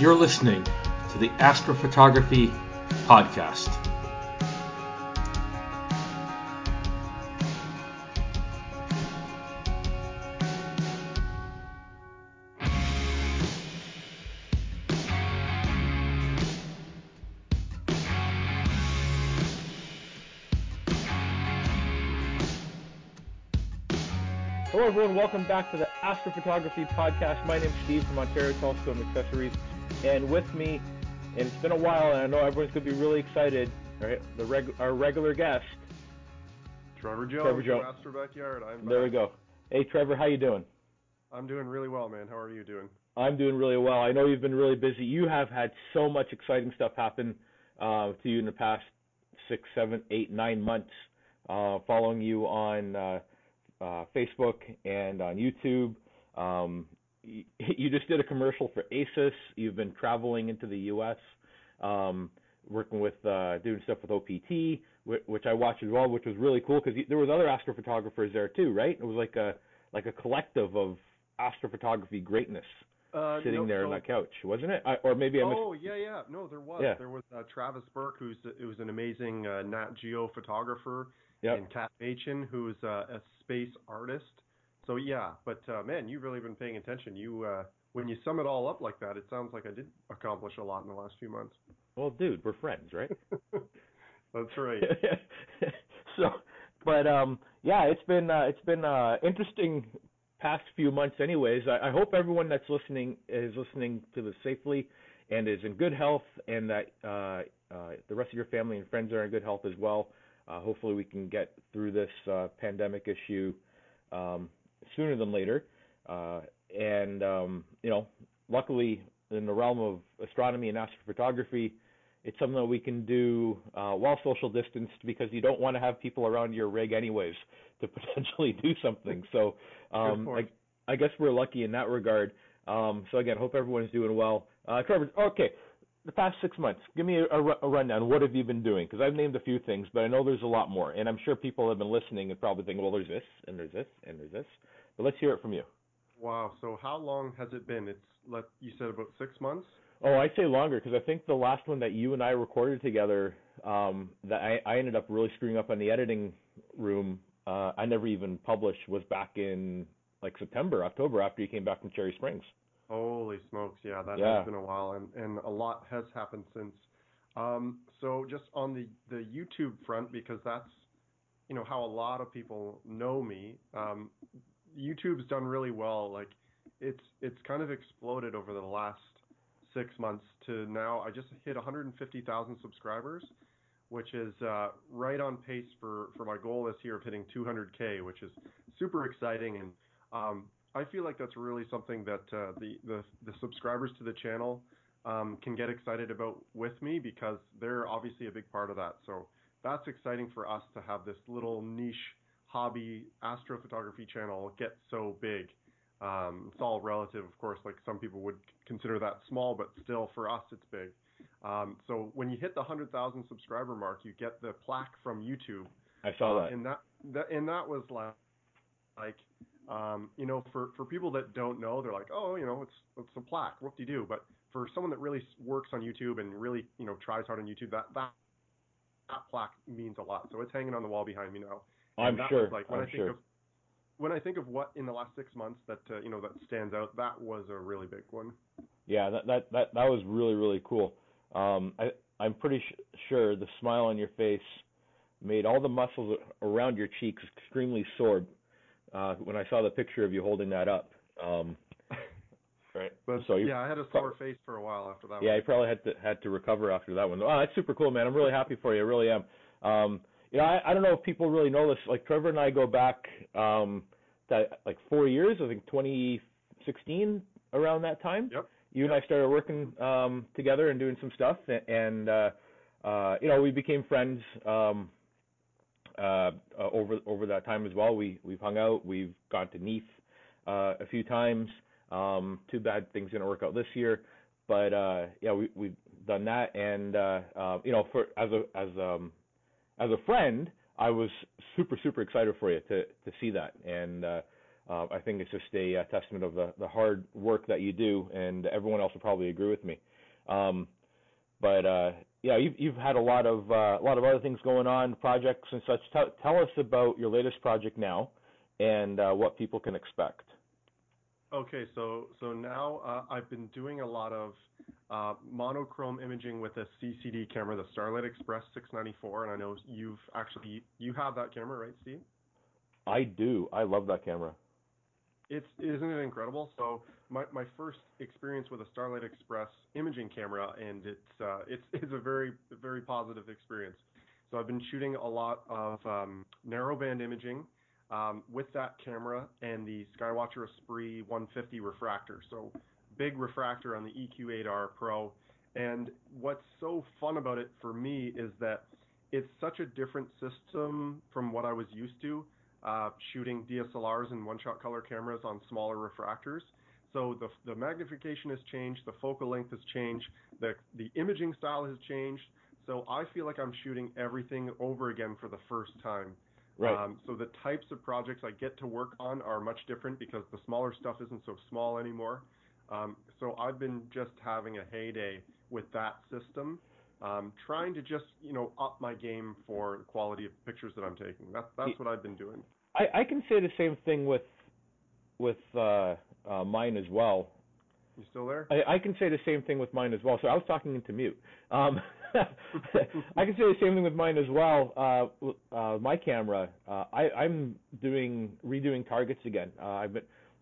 You're listening to the Astrophotography Podcast. Hello everyone, welcome back to the Astrophotography Podcast. My name is Steve from Ontario Telescope Accessories. And with me, and it's been a while, and I know everyone's going to be really excited, right? Our regular guest, Trevor Jones. Master Backyard. There we go. Hey, Trevor, how you doing? I'm doing really well, man. How are you doing? I'm doing really well. I know you've been really busy. You have had so much exciting stuff happen to you in the past 6, 7, 8, 9 months, following you on Facebook and on YouTube. You just did a commercial for Asus. You've been traveling into the U.S., working with doing stuff with OPT, which I watched as well, which was really cool because there was other astrophotographers there too, right? It was like a collective of astrophotography greatness sitting there on that couch, wasn't it? Yeah. No, there was. Yeah. There was Travis Burke, who's an amazing Nat Geo photographer, yep. And Kat Machen, who's a space artist. So yeah, but man, you've really been paying attention. You when you sum it all up like that, it sounds like I did accomplish a lot in the last few months. Well, dude, we're friends, right? That's right. So, but yeah, it's been interesting past few months. Anyways, I hope everyone that's listening is listening to this safely and is in good health, and that the rest of your family and friends are in good health as well. Hopefully, we can get through this pandemic issue sooner than later, and you know, luckily in the realm of astronomy and astrophotography, it's something that we can do while social distanced, because you don't want to have people around your rig anyways to potentially do something. So I guess we're lucky in that regard. So again, hope everyone's doing well. Trevor, okay, the past 6 months, give me a rundown. What have you been doing? Because I've named a few things, but I know there's a lot more. And I'm sure people have been listening and probably thinking, well, there's this, and there's this, and there's this. But let's hear it from you. Wow. So how long has it been? You said about 6 months? Oh, I'd say longer, because I think the last one that you and I recorded together, that I ended up really screwing up in the editing room, I never even published, was back in like September, October, after you came back from Cherry Springs. Holy smokes, yeah, has been a while, and a lot has happened since. So just on the YouTube front, because that's, you know, how a lot of people know me, YouTube's done really well. Like, it's kind of exploded over the last 6 months to now. I just hit 150,000 subscribers, which is right on pace for my goal this year of hitting 200K, which is super exciting, and I feel like that's really something that the subscribers to the channel can get excited about with me, because they're obviously a big part of that. So that's exciting for us to have this little niche hobby astrophotography channel get so big. It's all relative, of course, like some people would consider that small, but still for us it's big. So when you hit the 100,000 subscriber mark, you get the plaque from YouTube. I saw that. And that was like you know, for people that don't know, they're like, oh, you know, it's a plaque, whoop-de-doo. But for someone that really works on YouTube and really, you know, tries hard on YouTube, that plaque means a lot. So it's hanging on the wall behind me now. And I'm sure. Like, when I think of what in the last 6 months that you know, that stands out, that was a really big one. Yeah, that was really, really cool. I'm pretty sure the smile on your face made all the muscles around your cheeks extremely sore. When I saw the picture of you holding that up, right? But so yeah, I had a sore face for a while after that. Yeah, you probably had to recover after that one. Oh, that's super cool, man! I'm really happy for you. I really am. You know, I don't know if people really know this. Like, Trevor and I go back that like 4 years. I think 2016, around that time. Yep. And I started working together and doing some stuff, and you know, we became friends. Over that time as well, we've hung out, we've gone to Neath a few times. Too bad things didn't work out this year, but yeah, we've done that, and you know, for as a friend, I was super excited for you to see that, and I think it's just a testament of the hard work that you do, and everyone else will probably agree with me. Yeah, you've had a lot of other things going on, projects and such. Tell us about your latest project now, and what people can expect. Okay, so now I've been doing a lot of monochrome imaging with a CCD camera, the Starlight Express 694, and I know you have that camera, right, Steve? I do. I love that camera. Isn't it incredible? So my first experience with a Starlight Express imaging camera, and it's a very, very positive experience. So I've been shooting a lot of narrowband imaging with that camera and the Skywatcher Esprit 150 refractor. So big refractor on the EQ8R Pro. And what's so fun about it for me is that it's such a different system from what I was used to. Shooting DSLRs and one-shot color cameras on smaller refractors. So the magnification has changed, the focal length has changed, the imaging style has changed. So I feel like I'm shooting everything over again for the first time. Right. So the types of projects I get to work on are much different because the smaller stuff isn't so small anymore. So I've been just having a heyday with that system. Trying to just, up my game for the quality of pictures that I'm taking. That's what I've been doing. I can say the same thing with mine as well. You still there? I can say the same thing with mine as well. So I was talking into mute. I can say the same thing with mine as well. My camera, I'm redoing targets again. I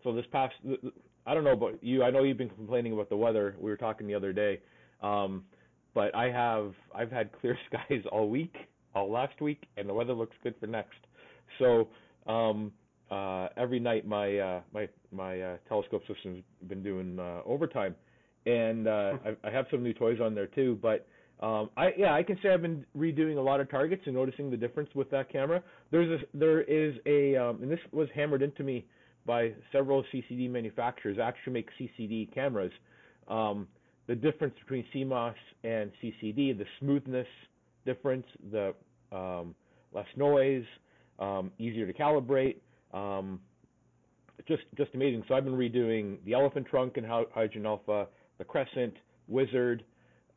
don't know about you. I know you've been complaining about the weather. We were talking the other day. But I've had clear skies all last week, and the weather looks good for next. So every night my telescope system's been doing overtime, and I have some new toys on there too. But I can say I've been redoing a lot of targets and noticing the difference with that camera. There is and this was hammered into me by several CCD manufacturers that actually make CCD cameras. The difference between CMOS and CCD, the smoothness difference, the less noise, easier to calibrate, just amazing. So I've been redoing the elephant trunk and hydrogen alpha, the crescent, wizard,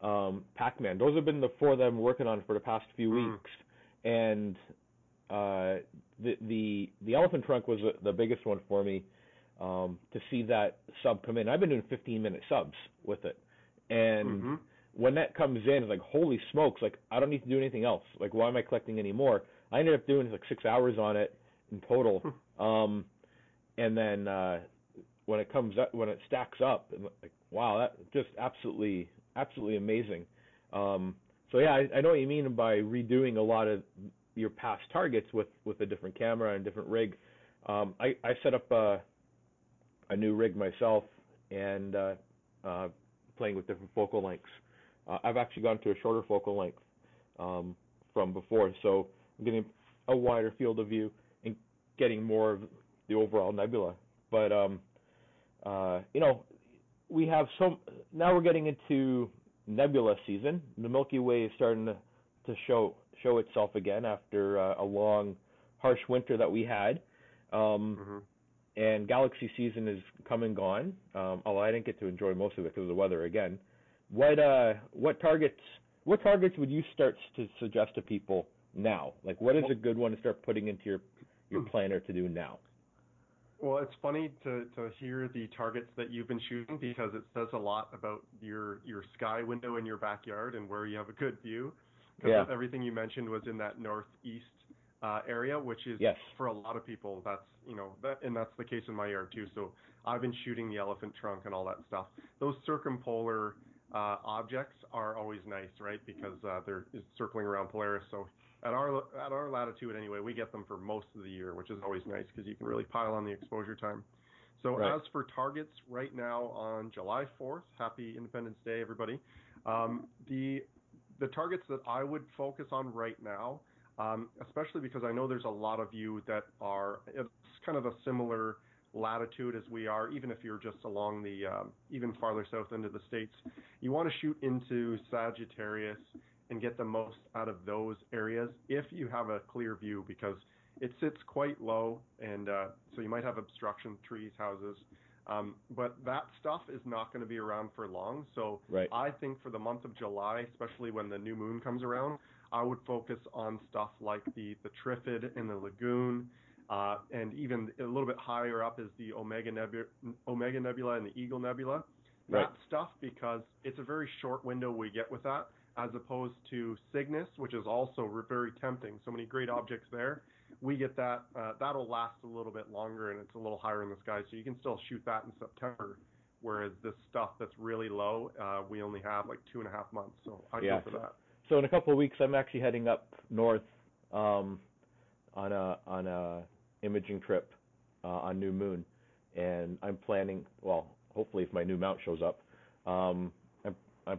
Pac-Man. Those have been the four that I've been working on for the past few weeks. And the elephant trunk was the biggest one for me, to see that sub come in. I've been doing 15-minute subs with it. And when that comes in, it's like, holy smokes, like, I don't need to do anything else. Like, why am I collecting any more? I ended up doing like 6 hours on it in total. And then when it stacks up, I'm like, wow, that just absolutely amazing. So yeah, I know what you mean by redoing a lot of your past targets with a different camera and a different rig. I set up a new rig myself, and playing with different focal lengths. I've actually gone to a shorter focal length from before, so I'm getting a wider field of view and getting more of the overall nebula. But we have now we're getting into nebula season. The Milky Way is starting to show itself again after a long, harsh winter that we had. And galaxy season is come and gone, although I didn't get to enjoy most of it because of the weather again. What targets would you start to suggest to people now? Like, what is a good one to start putting into your planner to do now? Well, it's funny to hear the targets that you've been shooting, because it says a lot about your sky window in your backyard and where you have a good view. Because everything you mentioned was in that northeast area, which is, for a lot of people, that's the case in my yard too. So I've been shooting the elephant trunk and all that stuff. Those circumpolar objects are always nice, right? Because they're circling around Polaris. So at our latitude anyway, we get them for most of the year, which is always nice because you can really pile on the exposure time. So as for targets, right now on July 4th, happy Independence Day, everybody. The targets that I would focus on right now, especially because I know there's a lot of you that are, it's kind of a similar latitude as we are, even if you're just along the even farther south into the States. You want to shoot into Sagittarius and get the most out of those areas if you have a clear view, because It sits quite low, and so you might have obstruction, trees, houses. But that stuff is not going to be around for long. So right. I think for the month of July, especially when the new moon comes around, I would focus on stuff like the Trifid and the Lagoon. And even a little bit higher up is the Omega Nebula and the Eagle Nebula. Right. That stuff, because it's a very short window we get with that, as opposed to Cygnus, which is also very tempting. So many great objects there. We get that. That'll last a little bit longer, and it's a little higher in the sky, so you can still shoot that in September, whereas this stuff that's really low, we only have like 2.5 months. So I'd go for that. So in a couple of weeks, I'm actually heading up north on a imaging trip on new moon, and I'm planning, well, hopefully if my new mount shows up, I'm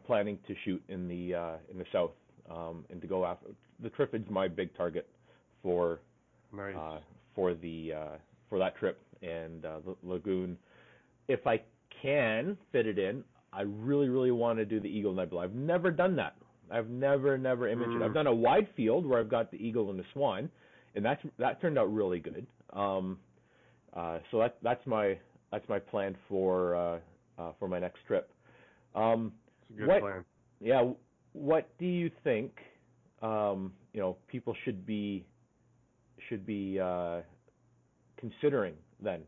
planning to shoot in the south, and to go after the Trifid's my big target for nice. For that trip, and Lagoon, if I can fit it in, I really want to do the Eagle Nebula. I've never done that. I've never imaged it. I've done a wide field where I've got the Eagle and the Swan, and that turned out really good. So that's my plan for my next trip. That's a good plan. Yeah. What do you think? People should be considering then.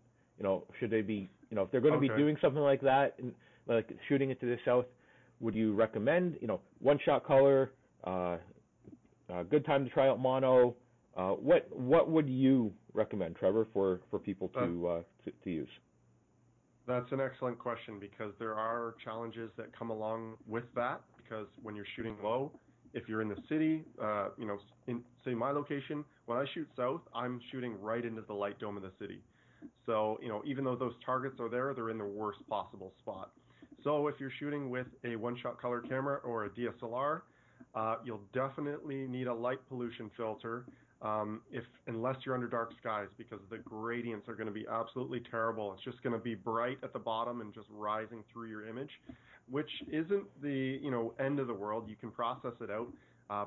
Should they be? If they're going to be doing something like that, and like shooting it to the south, would you recommend? One-shot color, good time to try out mono. What would you recommend, Trevor, for people to use? That's an excellent question, because there are challenges that come along with that, because when you're shooting low, if you're in the city, in, say, my location, when I shoot south, I'm shooting right into the light dome of the city. So, even though those targets are there, they're in the worst possible spot. So if you're shooting with a one-shot color camera or a DSLR, you'll definitely need a light pollution filter, unless you're under dark skies, because the gradients are going to be absolutely terrible. It's just going to be bright at the bottom and just rising through your image, which isn't the end of the world. You can process it out,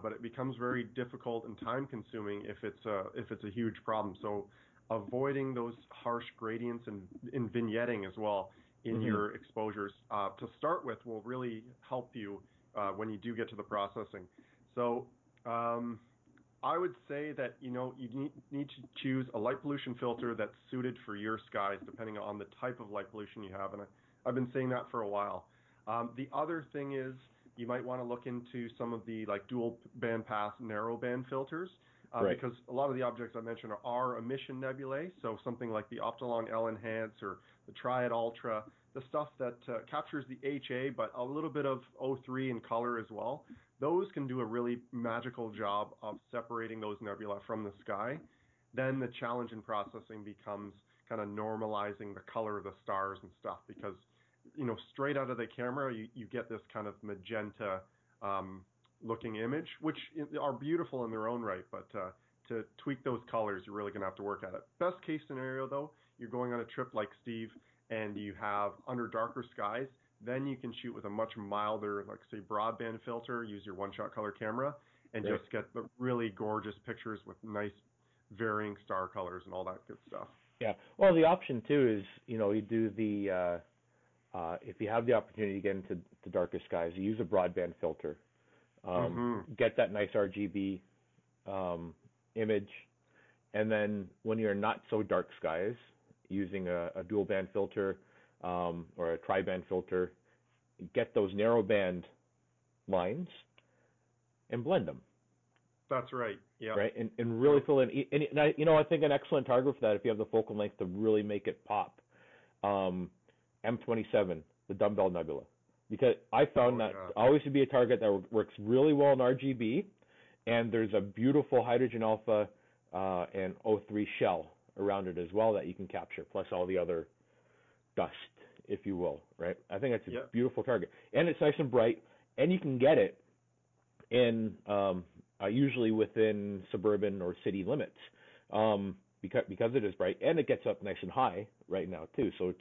but it becomes very difficult and time-consuming if it's a huge problem. So avoiding those harsh gradients and vignetting as well in your exposures to start with will really help you when you do get to the processing. So I would say that you need to choose a light pollution filter that's suited for your skies, depending on the type of light pollution you have, and I've been saying that for a while. The other thing is you might want to look into some of the like dual band pass narrow band filters, because a lot of the objects I mentioned are emission nebulae, so something like the Optolong L-Enhance or the Triad Ultra, the stuff that captures the HA but a little bit of O3 in color as well. Those can do a really magical job of separating those nebula from the sky. Then the challenge in processing becomes kind of normalizing the color of the stars and stuff, because straight out of the camera, you get this kind of magenta looking image, which are beautiful in their own right, but to tweak those colors, you're really going to have to work at it. Best case scenario, though, you're going on a trip like Steve, and you have under darker skies, then you can shoot with a much milder, like say, broadband filter, use your one-shot color camera, and just get the really gorgeous pictures with nice varying star colors and all that good stuff. Yeah. Well, the option, too, is, you do the... if you have the opportunity to get into the darkest skies, use a broadband filter. Get that nice RGB image. And then when you're not so dark skies, using a dual band filter or a tri-band filter, get those narrow band lines and blend them. That's right. Yeah. Right. And really fill in. And I think an excellent target for that, if you have the focal length to really make it pop, M27, the Dumbbell Nebula, because I found that always to be a target that works really well in RGB, and there's a beautiful hydrogen alpha and O3 shell around it as well that you can capture, plus all the other dust, if you will, right? I think that's a beautiful target, and it's nice and bright, and you can get it in usually within suburban or city limits because it is bright, and it gets up nice and high right now too, so it's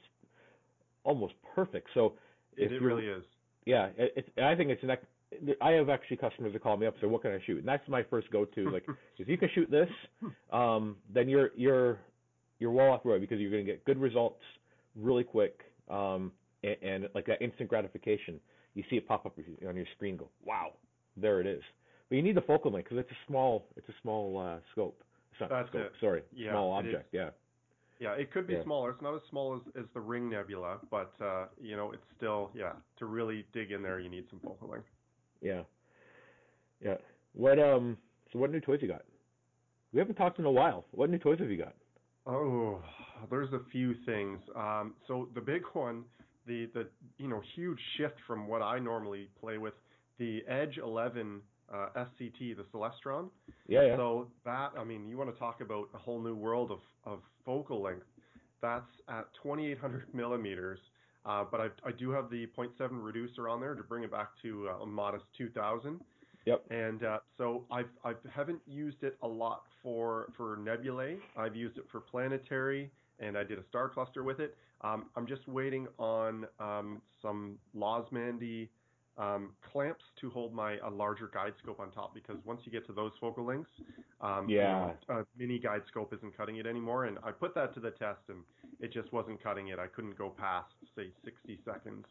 almost perfect. So it really is. Yeah, I think it's an I have actually customers that call me up and say, what can I shoot? And that's my first go-to. Like, if you can shoot this, then you're well off the road, because you're going to get good results really quick, and like that instant gratification. You see it pop up on your screen, go, wow, there it is. But you need the focal length, because it's a small scope. It's not that's scope, it. Sorry, yeah, small object, yeah. Yeah, it could be smaller. It's not as small as the Ring Nebula, but, you know, it's still, to really dig in there, you need some focal length. Yeah. Yeah. So what new toys you got? We haven't talked in a while. What new toys have you got? Oh, there's a few things. So the big one, the you know, huge shift from what I normally play with, the Edge 11 SCT, the Celestron. Yeah, yeah. So that, I mean, you want to talk about a whole new world of focal length. That's at 2,800 millimeters, but I do have the 0.7 reducer on there to bring it back to a modest 2,000. Yep. And so I haven't used it a lot for nebulae. I've used it for planetary, and I did a star cluster with it. I'm just waiting on some Losmandy clamps to hold my larger guide scope on top, because once you get to those focal lengths, a mini guide scope isn't cutting it anymore. And I put that to the test, and it just wasn't cutting it. I couldn't go past, say, 60 seconds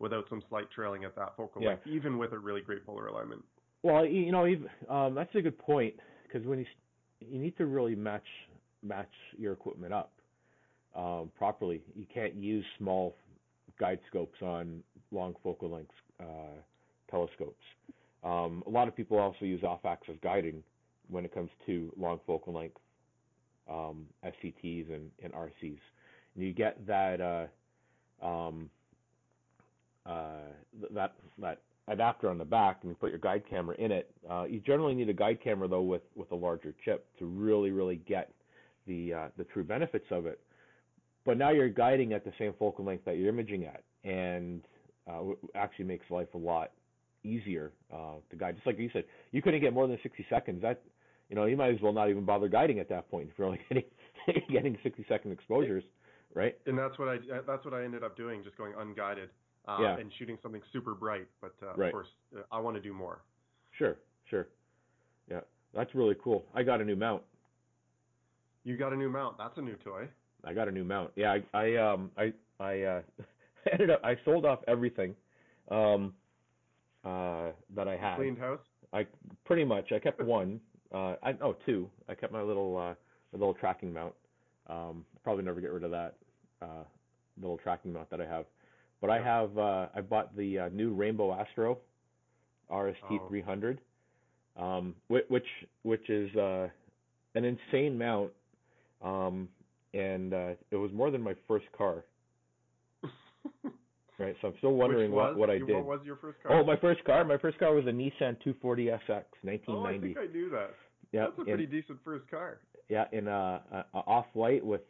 without some slight trailing at that focal length, even with a really great polar alignment. Well, you know, that's a good point, because when you need to really match your equipment up properly. You can't use small guide scopes on long focal lengths telescopes. A lot of people also use off-axis guiding when it comes to long focal length SCTs and RCs. And you get that that adapter on the back, and you put your guide camera in it. You generally need a guide camera though with a larger chip to really get the true benefits of it. But now you're guiding at the same focal length that you're imaging at, and actually makes life a lot easier to guide. Just like you said, you couldn't get more than 60 seconds. That, you know, you might as well not even bother guiding at that point if you're only getting 60-second exposures, right? And that's what I ended up doing, just going unguided and shooting something super bright. But of course, I want to do more. Sure, yeah, that's really cool. I got a new mount. You got a new mount. That's a new toy. I got a new mount. Yeah, I ended up, I sold off everything that I had. Cleaned house? Pretty much. I kept one. Two. I kept my little tracking mount. Probably never get rid of that little tracking mount that I have. But I have I bought the new Rainbow Astro RST 300, which is an insane mount, and it was more than my first car. Right, so I'm still wondering what I did. What was your first car? Oh, my first car? My first car was a Nissan 240SX, 1990. Oh, I think I knew that. Yeah, that's a pretty decent first car. Yeah, in a off-white with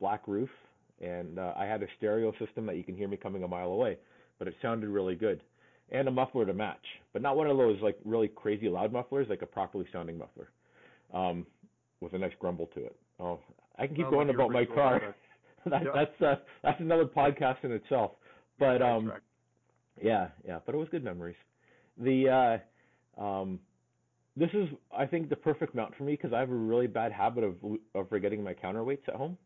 black roof, and I had a stereo system that you can hear me coming a mile away, but it sounded really good, and a muffler to match, but not one of those like really crazy loud mufflers, like a properly sounding muffler, with a nice grumble to it. Oh, I can keep going about my car. That's another podcast in itself. But but it was good memories. The this is, I think, the perfect mount for me, because I have a really bad habit of forgetting my counterweights at home.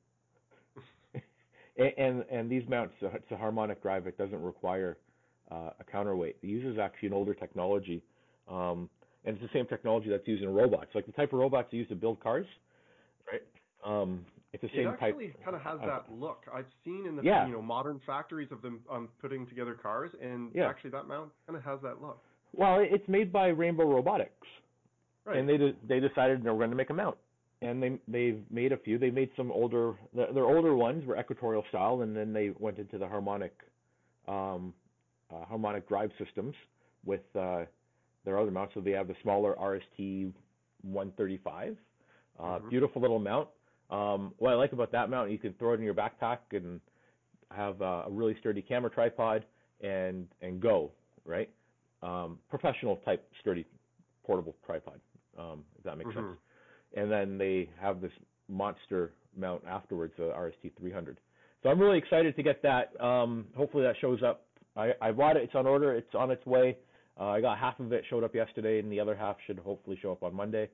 and these mounts, it's a harmonic drive. It doesn't require a counterweight. It uses actually an older technology, and it's the same technology that's used in robots, like the type of robots used to build cars, right? It's the same type. It actually kind of has that look. I've seen in the modern factories of them putting together cars, and actually that mount kind of has that look. Well, it's made by Rainbow Robotics, right? And they decided they were going to make a mount, and they've made a few. They made some older. Their older ones were equatorial style, and then they went into the harmonic drive systems with their other mounts. So they have the smaller RST 135, beautiful little mount. What I like about that mount, you can throw it in your backpack and have a really sturdy camera tripod and go, right? Professional type sturdy portable tripod, if that makes sense. And then they have this monster mount afterwards, the RST 300. So I'm really excited to get that. Hopefully that shows up. I bought it. It's on order. It's on its way. I got half of it showed up yesterday, and the other half should hopefully show up on Monday.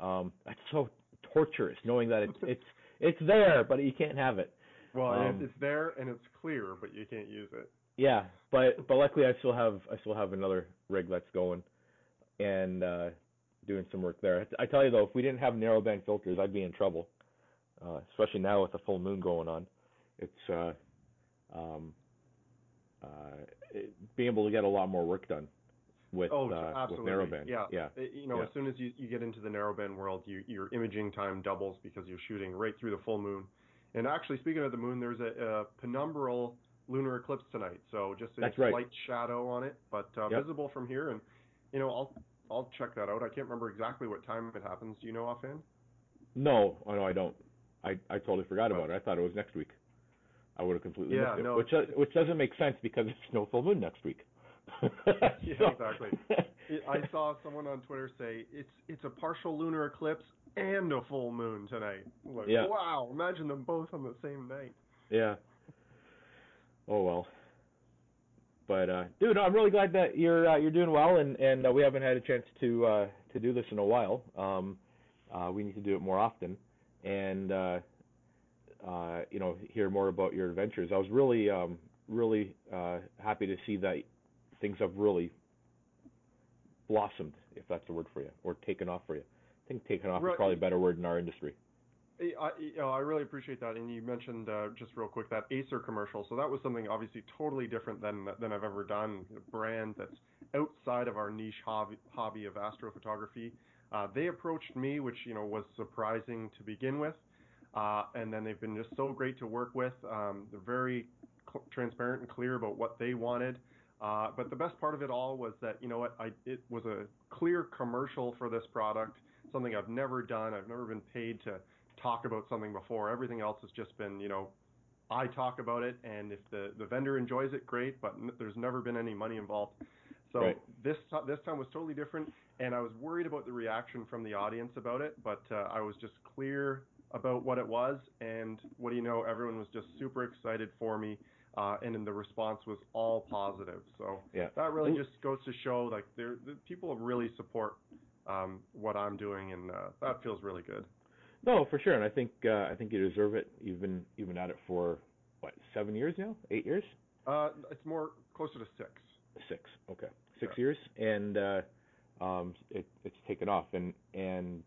That's so torturous, knowing that it's there, but you can't have it. Well, it's there and it's clear, but you can't use it. Yeah, but luckily I still have another rig that's going and doing some work there. I tell you though, if we didn't have narrowband filters, I'd be in trouble. Especially now with the full moon going on, it's being able to get a lot more work done with narrowband. Yeah. As soon as you get into the narrowband world, your imaging time doubles because you're shooting right through the full moon. And actually, speaking of the moon, there's a penumbral lunar eclipse tonight, so just a slight shadow on it, but visible from here. And I'll check that out. I can't remember exactly what time it happens. Do you know offhand? No, I don't. I totally forgot about it. I thought it was next week. I would have completely missed it, which doesn't make sense because it's no full moon next week. Yeah, exactly. I saw someone on Twitter say it's a partial lunar eclipse and a full moon tonight. Like, wow, imagine them both on the same night. Yeah. Oh well. But dude, I'm really glad that you're doing well, and we haven't had a chance to do this in a while. We need to do it more often, and hear more about your adventures. I was really really happy to see that things have really blossomed, if that's the word for you, or taken off for you. I think taken off is probably a better word in our industry. I really appreciate that. And you mentioned just real quick that Acer commercial. So that was something obviously totally different than I've ever done. A brand that's outside of our niche hobby of astrophotography. They approached me, which was surprising to begin with, and then they've been just so great to work with. They're very transparent and clear about what they wanted. But the best part of it all was that, it was a clear commercial for this product, something I've never done. I've never been paid to talk about something before. Everything else has just been, I talk about it, and if the vendor enjoys it, great, but there's never been any money involved. So this time was totally different, and I was worried about the reaction from the audience about it, but I was just clear about what it was, and what do you know, everyone was just super excited for me. And the response was all positive. So that really just goes to show, like, the people really support what I'm doing, and that feels really good. No, for sure, and I think you deserve it. You've been at it for, what, 7 years now? 8 years? It's closer to six. Okay. 6 years, and it's taken off. And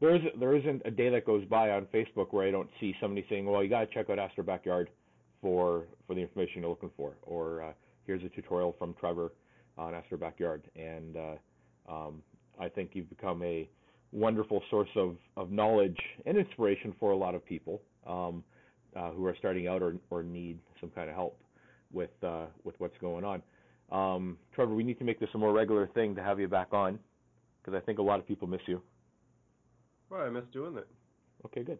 there isn't a day that goes by on Facebook where I don't see somebody saying, well, you got to check out Astro Backyard for the information you're looking for, or here's a tutorial from Trevor on Astro Backyard. And I think you've become a wonderful source of knowledge and inspiration for a lot of people who are starting out or need some kind of help with what's going on. Trevor, we need to make this a more regular thing to have you back on, because I think a lot of people miss you. Well, I miss doing it. Okay, good.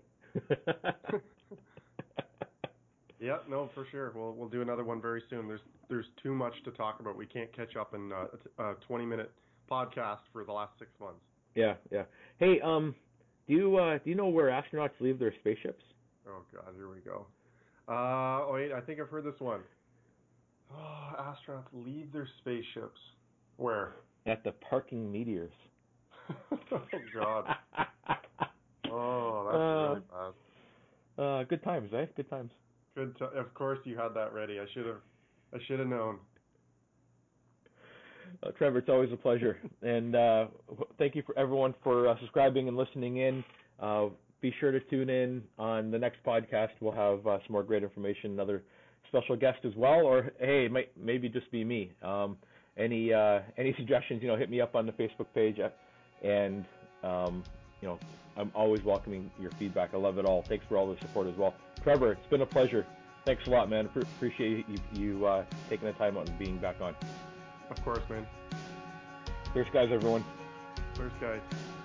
Yeah, no, for sure. We'll do another one very soon. There's too much to talk about. We can't catch up in a 20-minute podcast for the last 6 months. Yeah. Hey, do you know where astronauts leave their spaceships? Oh God, here we go. Wait, I think I've heard this one. Oh, astronauts leave their spaceships. Where? At the parking meteors. Oh God. Oh, that's really bad. Good times, eh? Good times. Of course you had that ready. I should have known. Trevor, it's always a pleasure, and thank you for everyone for subscribing and listening in. Be sure to tune in on the next podcast. We'll have some more great information, another special guest as well, or hey, it might maybe just be me. Any suggestions? Hit me up on the Facebook page, and I'm always welcoming your feedback. I love it all. Thanks for all the support as well. Trevor, it's been a pleasure. Thanks a lot, man. Appreciate you taking the time out and being back on. Of course, man. Clear skies, everyone. Clear skies.